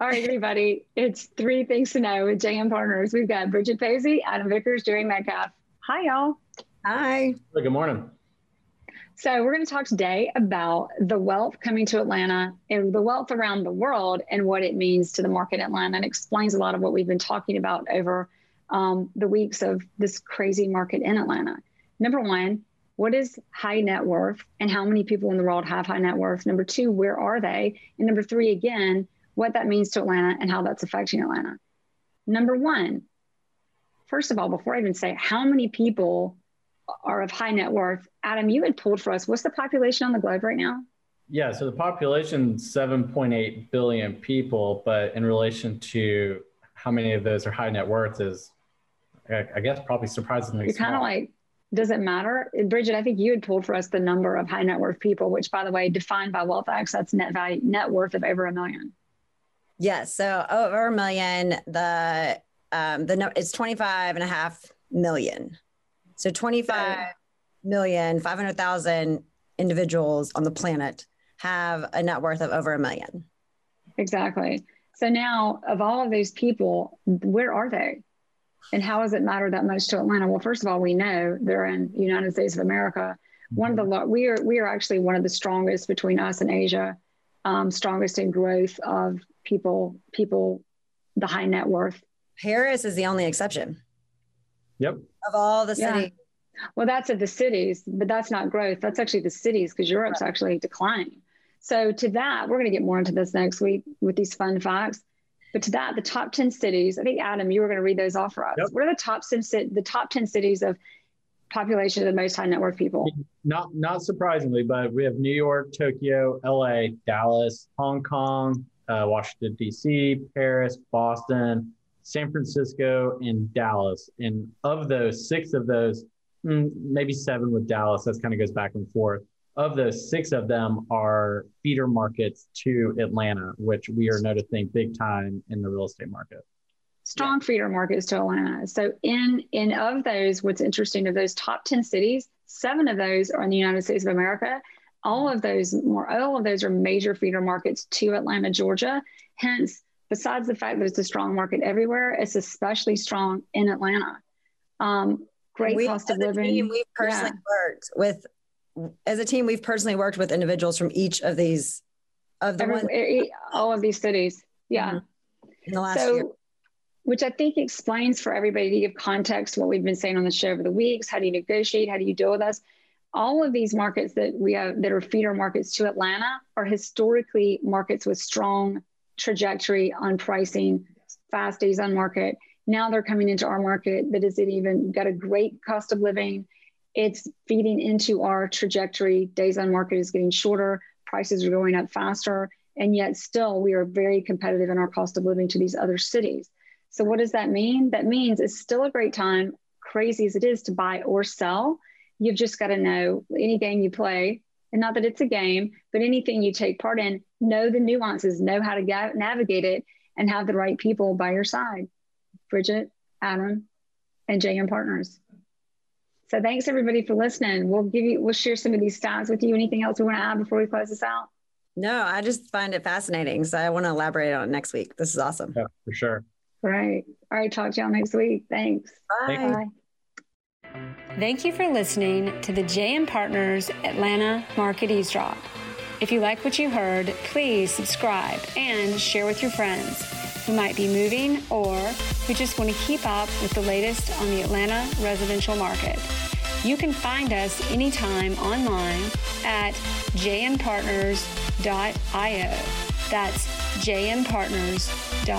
All right, everybody, it's Three Things to Know with JM Partners. We've got Bridget Posey, Adam Vickers, Jerry Metcalf. Hi, y'all. Hi. Good morning. So we're going to talk today about the wealth coming to Atlanta and the wealth around the world and what it means to the market in Atlanta. It explains a lot of what we've been talking about over the weeks of this crazy market in Atlanta. Number one, what is high net worth and how many people in the world have high net worth? Number two, where are they? And number three, again, what that means to Atlanta and how that's affecting Atlanta. Number one, first of all, before I even say how many people are of high net worth, Adam, you had pulled for us, what's the population on the globe right now? Yeah, so the population, 7.8 billion people, but in relation to how many of those are high net worth is, I guess, probably surprisingly small. It's kind of like, does it matter? Bridget, I think you had pulled for us the number of high net worth people, which, by the way, defined by WealthX, that's net worth of over $1 million. Yes. Yeah, so over $1 million, it's 25.5 million. So 25,500,000 individuals on the planet have a net worth of over $1 million. Exactly. So now of all of those people, where are they? And how does it matter that much to Atlanta? Well, first of all, we know they're in the United States of America. We are actually one of the strongest between us and Asia, strongest in growth of people, the high net worth. Paris is the only exception. Yep. Of all the cities. Yeah. Well, that's of the cities, but that's not growth. That's actually the cities because Europe's actually declining. So to that, we're going to get more into this next week with these fun facts. But to that, the top 10 cities, I think, Adam, you were going to read those off for us. Yep. What are the top 10 cities of population of the most high net worth people? Not surprisingly, but we have New York, Tokyo, LA, Dallas, Hong Kong, Washington, D.C., Paris, Boston, San Francisco, and Dallas. And of those, six of those, maybe seven with Dallas, that kind of goes back and forth. Of those, six of them are feeder markets to Atlanta, which we are noticing big time in the real estate market. Strong feeder markets to Atlanta. So in of those, what's interesting, of those top 10 cities, seven of those are in the United States of America. All of those are major feeder markets to Atlanta, Georgia. Hence, besides the fact that it's a strong market everywhere, it's especially strong in Atlanta. Great cost of living. As a team, we've personally worked with individuals from each of these, all of these cities. Yeah. Mm-hmm. In the last year. Which I think explains for everybody to give context to what we've been saying on the show over the weeks. How do you negotiate? How do you deal with us? All of these markets that we have that are feeder markets to Atlanta are historically markets with strong trajectory on pricing, fast days on market. Now they're coming into our market that isn't even got a great cost of living. It's feeding into our trajectory. Days on market is getting shorter. Prices are going up faster. And yet still we are very competitive in our cost of living to these other cities. So what does that mean? That means it's still a great time, crazy as it is, to buy or sell. You've just got to know any game you play, and not that it's a game, but anything you take part in, know the nuances, know how to navigate it, and have the right people by your side. Bridget, Adam, and JM Partners. So thanks everybody for listening. We'll share some of these stats with you. Anything else we want to add before we close this out? No, I just find it fascinating. So I want to elaborate on it next week. This is awesome. Yeah, for sure. Right. All right. Talk to y'all next week. Thanks. Bye. Bye. Thank you for listening to the JM Partners Atlanta Market Eavesdrop. If you like what you heard, please subscribe and share with your friends who might be moving or who just want to keep up with the latest on the Atlanta residential market. You can find us anytime online at jmpartners.io. That's jmpartners.io.